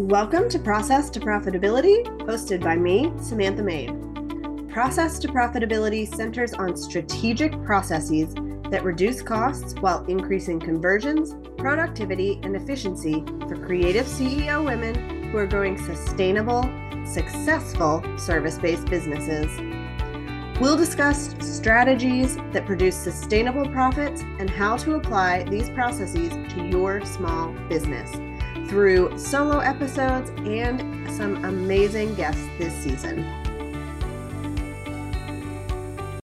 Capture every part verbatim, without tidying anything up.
Welcome to Process to Profitability, hosted by me, Samantha Maid. Process to Profitability centers on strategic processes that reduce costs while increasing conversions, productivity, and efficiency for creative C E O women who are growing sustainable, successful service-based businesses. We'll discuss strategies that produce sustainable profits and how to apply these processes to your small business through solo episodes and some amazing guests this season.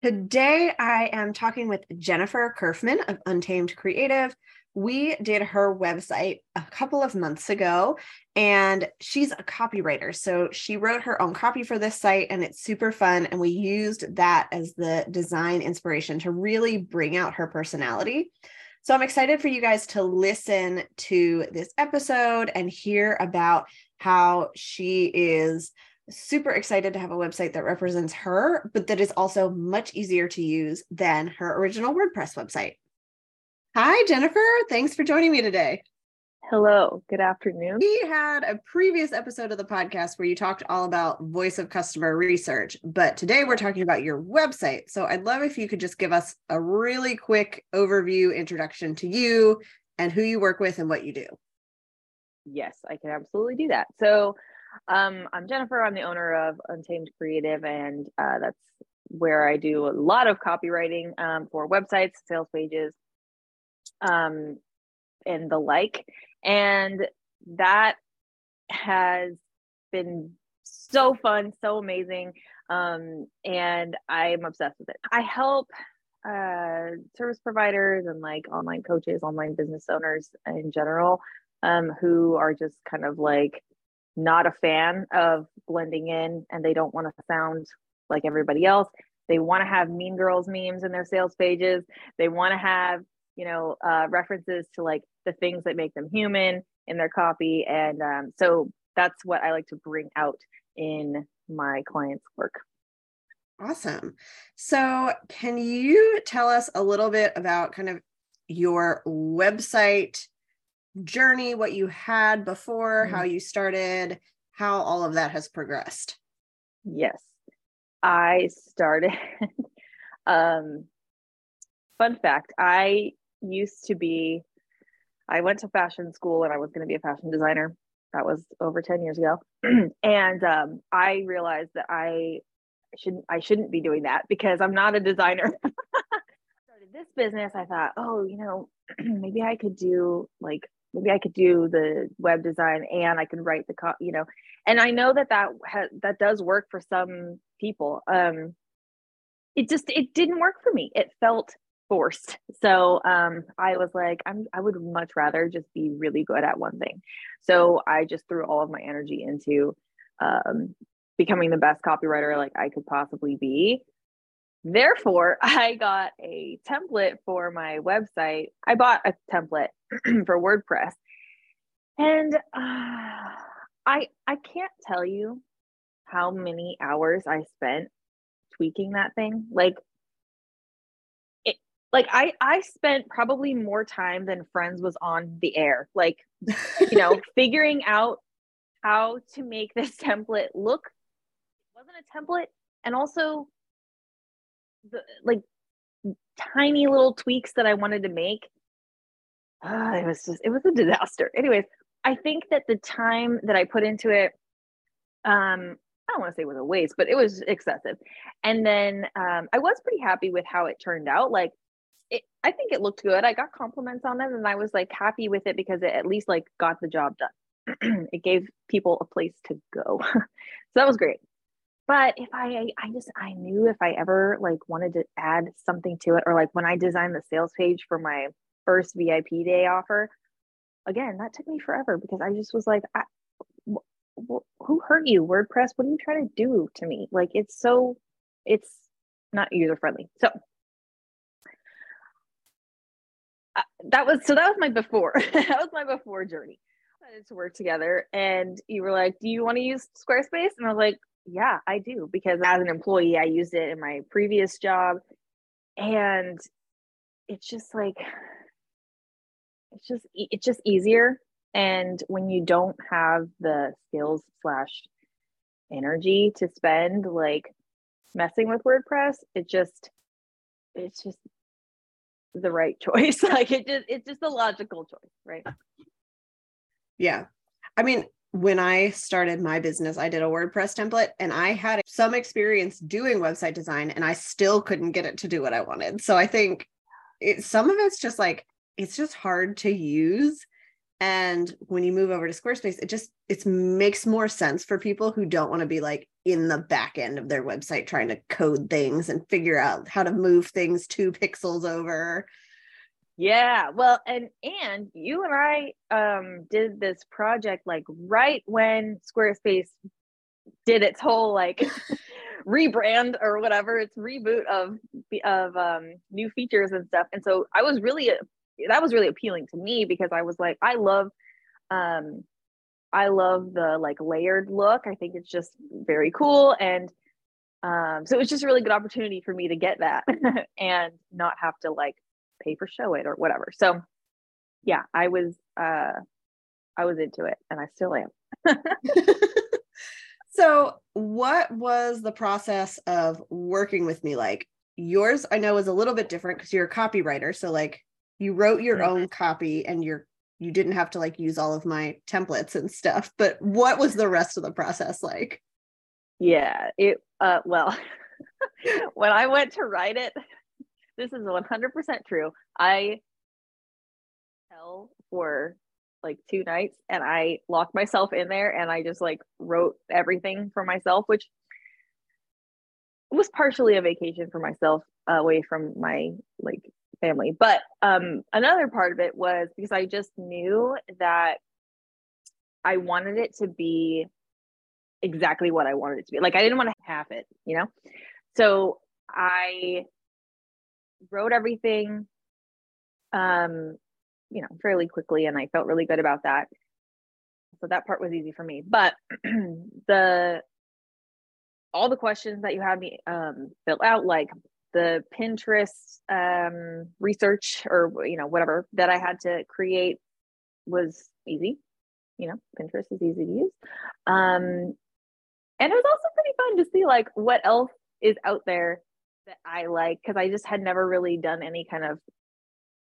Today, I am talking with Jennifer Curfman of Untamed Creative. We did her website a couple of months ago, and she's a copywriter. So she wrote her own copy for this site, and it's super fun. And we used that as the design inspiration to really bring out her personality. So I'm excited for you guys to listen to this episode and hear about how she is super excited to have a website that represents her, but that is also much easier to use than her original WordPress website. Hi, Jennifer. Thanks for joining me today. Hello. Good afternoon. We had a previous episode of the podcast where you talked all about voice of customer research, but today we're talking about your website. So I'd love if you could just give us a really quick overview introduction to you and who you work with and what you do. Yes, I can absolutely do that. So um, I'm Jennifer. I'm the owner of Untamed Creative, and uh, that's where I do a lot of copywriting um, for websites, sales pages, um, and the like. And that has been so fun, so amazing. Um, and I'm obsessed with it. I help uh, service providers and like online coaches, online business owners in general, um, who are just kind of like not a fan of blending in, and they don't want to sound like everybody else. They want to have Mean Girls memes in their sales pages. They want to have you know, uh, references to like the things that make them human in their copy. And um, so that's what I like to bring out in my clients' work. Awesome. So can you tell us a little bit about kind of your website journey, what you had before, mm-hmm. how you started, how all of that has progressed? Yes, I started, um, fun fact, I used to be, I went to fashion school and I was going to be a fashion designer. That was over ten years ago. And um, I realized that I shouldn't, I shouldn't be doing that because I'm not a designer. I started this business. I thought, oh, you know, maybe I could do like, maybe I could do the web design and I could write the, co- you know, and I know that that, ha- that does work for some people. Um, it just, it didn't work for me. It felt forced. So um, I was like, I'm, I would much rather just be really good at one thing. So I just threw all of my energy into um, becoming the best copywriter like I could possibly be. Therefore, I got a template for my website. I bought a template for WordPress. And uh, I I can't tell you how many hours I spent tweaking that thing. Like, Like I, I spent probably more time than Friends was on the air, like, you know, figuring out how to make this template look. It wasn't a template. And also the like tiny little tweaks that I wanted to make. Uh, it was just, it was a disaster. Anyways, I think that the time that I put into it, um, I don't want to say it was a waste, but it was excessive. And then um, I was pretty happy with how it turned out. Like, It, I think it looked good. I got compliments on it and I was like happy with it because it at least like got the job done. It gave people a place to go. So that was great. But if I, I just, I knew if I ever like wanted to add something to it, or like when I designed the sales page for my first V I P day offer, again, that took me forever because I just was like, I, wh- wh- who hurt you, WordPress? What are you trying to do to me? Like, it's so, it's not user friendly. So Uh, that was so that was my before that was my before journey. I wanted to work together, and you were like, do you want to use Squarespace? And I was like, yeah, I do, because as an employee I used it in my previous job, and it's just like it's just it's just easier And when you don't have the skills slash energy to spend like messing with WordPress, it just, it's just the right choice. Like it just, it's just a logical choice, right? Yeah. I mean, when I started my business, I did a WordPress template and I had some experience doing website design and I still couldn't get it to do what I wanted. So I think it, some of it's just like, it's just hard to use. And when you move over to Squarespace, it just, it makes more sense for people who don't want to be like in the back end of their website, trying to code things and figure out how to move things two pixels over. Yeah. Well, and, and you and I um, did this project, like right when Squarespace did its whole like rebrand or whatever, its reboot of, of um, new features and stuff. And so I was really, that was really appealing to me because I was like, I love, um, I love the like layered look. I think it's just very cool. And um, so it was just a really good opportunity for me to get that and not have to like pay for show it or whatever. So yeah, I was, uh, I was into it and I still am. So what was the process of working with me like? Yours, I know, is a little bit different because you're a copywriter. So like, you wrote your own copy and you're, you didn't have to like use all of my templates and stuff, but what was the rest of the process like? Yeah, it, uh, well, when I went to write it, this is one hundred percent true. I fell for like two nights and I locked myself in there and I just like wrote everything for myself, which was partially a vacation for myself away from my like family. But um, another part of it was because I just knew that I wanted it to be exactly what I wanted it to be. Like I didn't want to half it, you know? So I wrote everything, um, you know, fairly quickly. And I felt really good about that. So that part was easy for me, but the, all the questions that you had me um, fill out, like the Pinterest um, research or, you know, whatever that I had to create was easy. You know, Pinterest is easy to use. Um, and it was also pretty fun to see like what else is out there that I like, because I just had never really done any kind of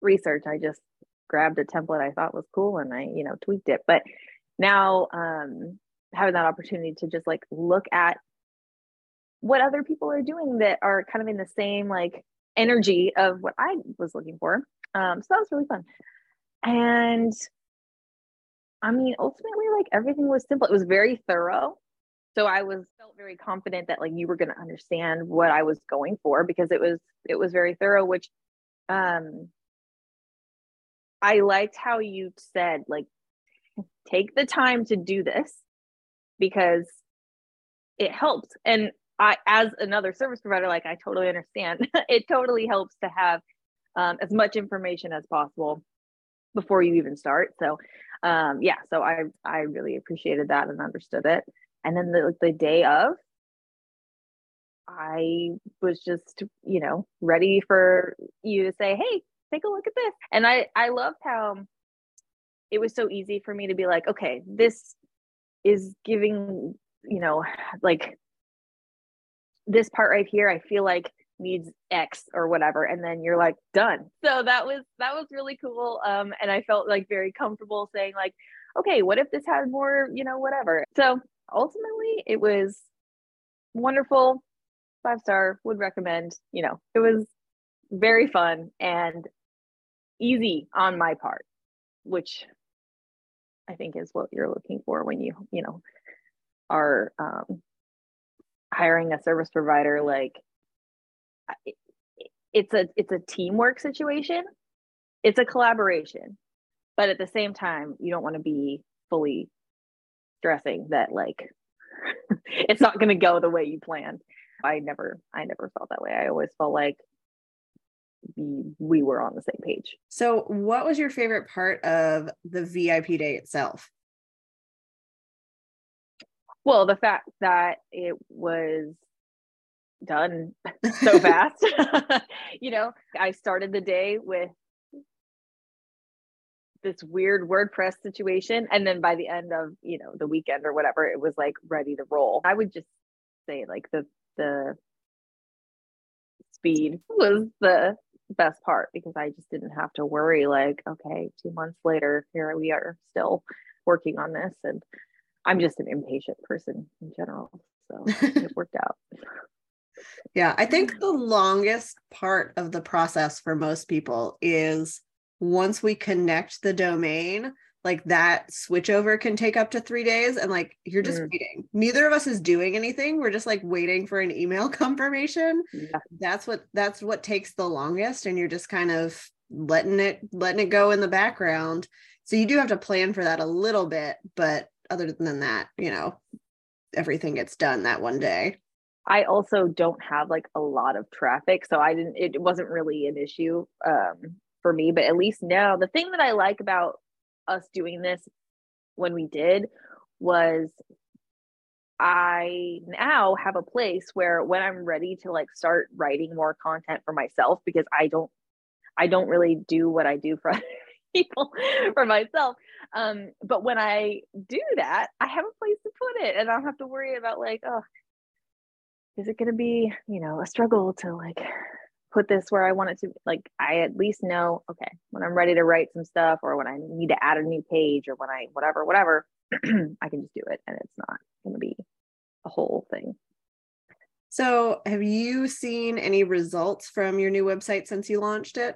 research. I just grabbed a template I thought was cool and I, you know, tweaked it. But now um, having that opportunity to just like look at what other people are doing that are kind of in the same like energy of what I was looking for. Um, so that was really fun. And I mean, ultimately like everything was simple. It was very thorough. So I was felt very confident that like you were going to understand what I was going for because it was, it was very thorough, which um, I liked how you said, like, take the time to do this because it helped. And I, as another service provider, like I totally understand. It totally helps to have um, as much information as possible before you even start. So um, yeah, so I I really appreciated that and understood it. And then the, the day of, I was just, you know, ready for you to say, hey, take a look at this. And I, I loved how it was so easy for me to be like, okay, this is giving, you know, like, this part right here, I feel like needs X or whatever. And then you're like, done. So that was, that was really cool. Um, and I felt like very comfortable saying like, okay, what if this had more, you know, whatever. So ultimately it was wonderful. Five star, would recommend, you know, it was very fun and easy on my part, which I think is what you're looking for when you, you know, are, um, hiring a service provider. Like it, it's a it's a teamwork situation, it's a collaboration, but at the same time you don't want to be fully stressing that like it's not going to go the way you planned. I never I never felt that way. I always felt like we, we were on the same page. So what was your favorite part of the V I P day itself? Well, the fact that it was done so fast, you know, I started the day with this weird WordPress situation. And then by the end of, you know, the weekend or whatever, it was like ready to roll. I would just say like the, the speed was the best part, because I just didn't have to worry like, okay, two months later, here we are still working on this. And I'm just an impatient person in general. So it worked out. Yeah, I think the longest part of the process for most people is once we connect the domain, like that switchover can take up to three days. And like, you're just mm. waiting. Neither of us is doing anything. We're just like waiting for an email confirmation. Yeah. That's what, that's what takes the longest. And you're just kind of letting it, letting it go in the background. So you do have to plan for that a little bit, but other than that, you know, everything gets done that one day. I also don't have like a lot of traffic, so I didn't, it wasn't really an issue um, for me, but at least now, the thing that I like about us doing this when we did was I now have a place where when I'm ready to like start writing more content for myself, because I don't, I don't really do what I do for other people for myself. Um, but when I do that, I have a place to put it and I don't have to worry about like, oh, is it going to be, you know, a struggle to like put this where I want it to, like, I at least know, okay, when I'm ready to write some stuff or when I need to add a new page or when I, whatever, whatever, I can just do it. And it's not going to be a whole thing. So have you seen any results from your new website since you launched it?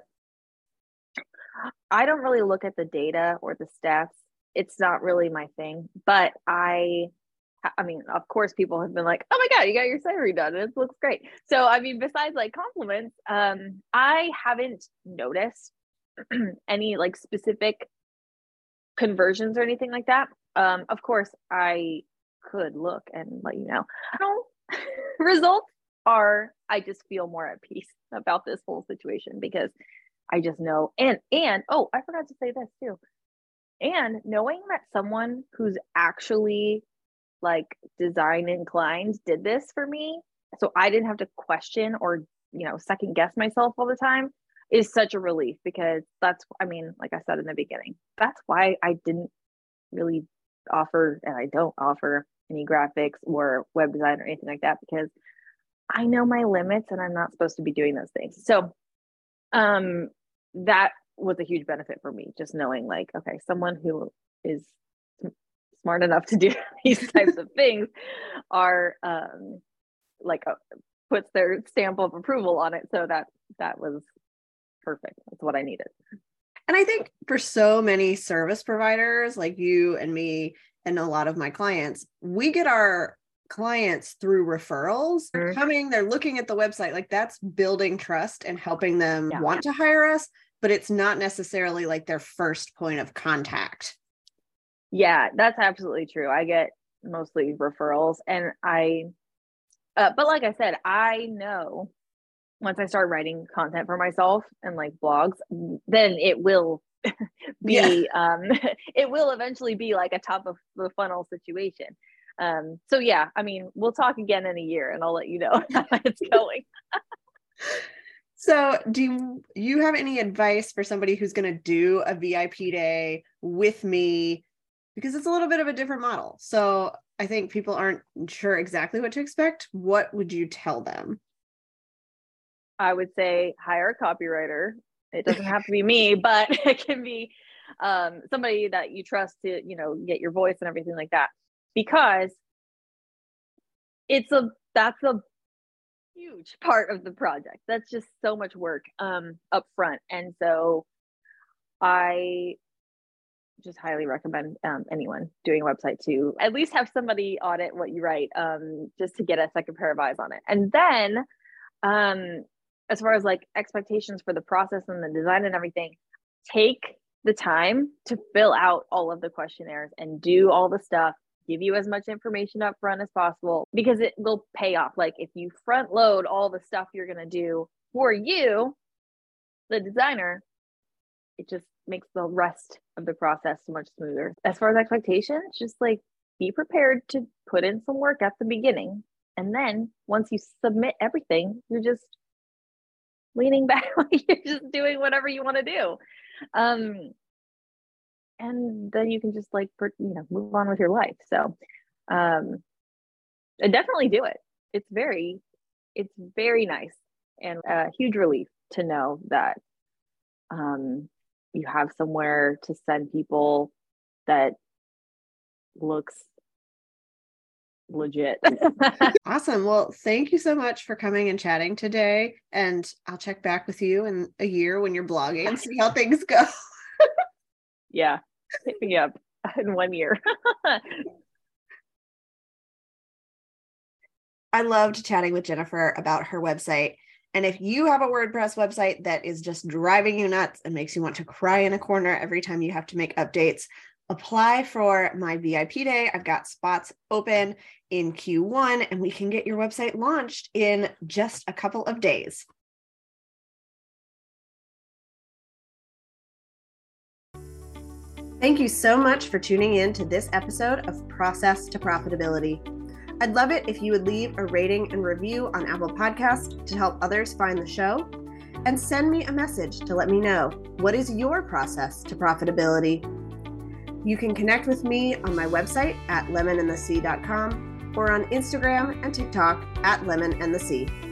I don't really look at the data or the stats. It's not really my thing, but I I mean, of course, people have been like, oh my God, you got your site redone. It looks great. So, I mean, besides like compliments, um, I haven't noticed any like specific conversions or anything like that. Um, of course, I could look and let you know. I don't, results are, I just feel more at peace about this whole situation because I just know. And, and, oh, I forgot to say this too. And knowing that someone who's actually like design inclined did this for me, so I didn't have to question or, you know, second guess myself all the time, is such a relief, because that's, I mean, like I said in the beginning, that's why I didn't really offer, and I don't offer any graphics or web design or anything like that, because I know my limits and I'm not supposed to be doing those things. So um that was a huge benefit for me, just knowing like, okay, someone who is smart enough to do these types of things are um, like a, puts their stamp of approval on it. So that, that was perfect. That's what I needed. And I think for so many service providers like you and me and a lot of my clients, we get our clients through referrals. Mm-hmm. They're coming, they're looking at the website, like that's building trust and helping them yeah. want to hire us, but it's not necessarily like their first point of contact. Yeah, that's absolutely true. I get mostly referrals and I, uh, but like I said, I know once I start writing content for myself and like blogs, then it will be, yeah. um, it will eventually be like a top of the funnel situation. Um, so yeah, I mean, we'll talk again in a year and I'll let you know how it's going. So do you have any advice for somebody who's going to do a V I P day with me? Because it's a little bit of a different model. So I think people aren't sure exactly what to expect. What would you tell them? I would say hire a copywriter. It doesn't have to be me, but it can be um, somebody that you trust to, you know, get your voice and everything like that. Because it's a, that's a huge part of the project. That's just so much work um, up front. And so I just highly recommend um, anyone doing a website to at least have somebody audit what you write, um, just to get a second pair of eyes on it. And then um, as far as like expectations for the process and the design and everything, take the time to fill out all of the questionnaires and do all the stuff, give you as much information up front as possible, because it will pay off. Like if you front load all the stuff you're going to do for you, the designer, it just makes the rest of the process so much smoother. As far as expectations, just like be prepared to put in some work at the beginning. And then once you submit everything, you're just leaning back, like you're just doing whatever you want to do. Um, and then you can just like, you know, move on with your life. So um, definitely do it. It's very, it's very nice and a huge relief to know that um, you have somewhere to send people that looks legit. Awesome. Well, thank you so much for coming and chatting today. And I'll check back with you in a year when you're blogging and see how things go. Yeah. Hit me up in one year. I loved chatting with Jennifer about her website. And if you have a WordPress website that is just driving you nuts and makes you want to cry in a corner every time you have to make updates, apply for my V I P day. I've got spots open in Q one, and we can get your website launched in just a couple of days. Thank you so much for tuning in to this episode of Process to Profitability. I'd love it if you would leave a rating and review on Apple Podcasts to help others find the show, and send me a message to let me know, what is your process to profitability? You can connect with me on my website at lemon and the sea dot com or on Instagram and TikTok at lemonandthesea.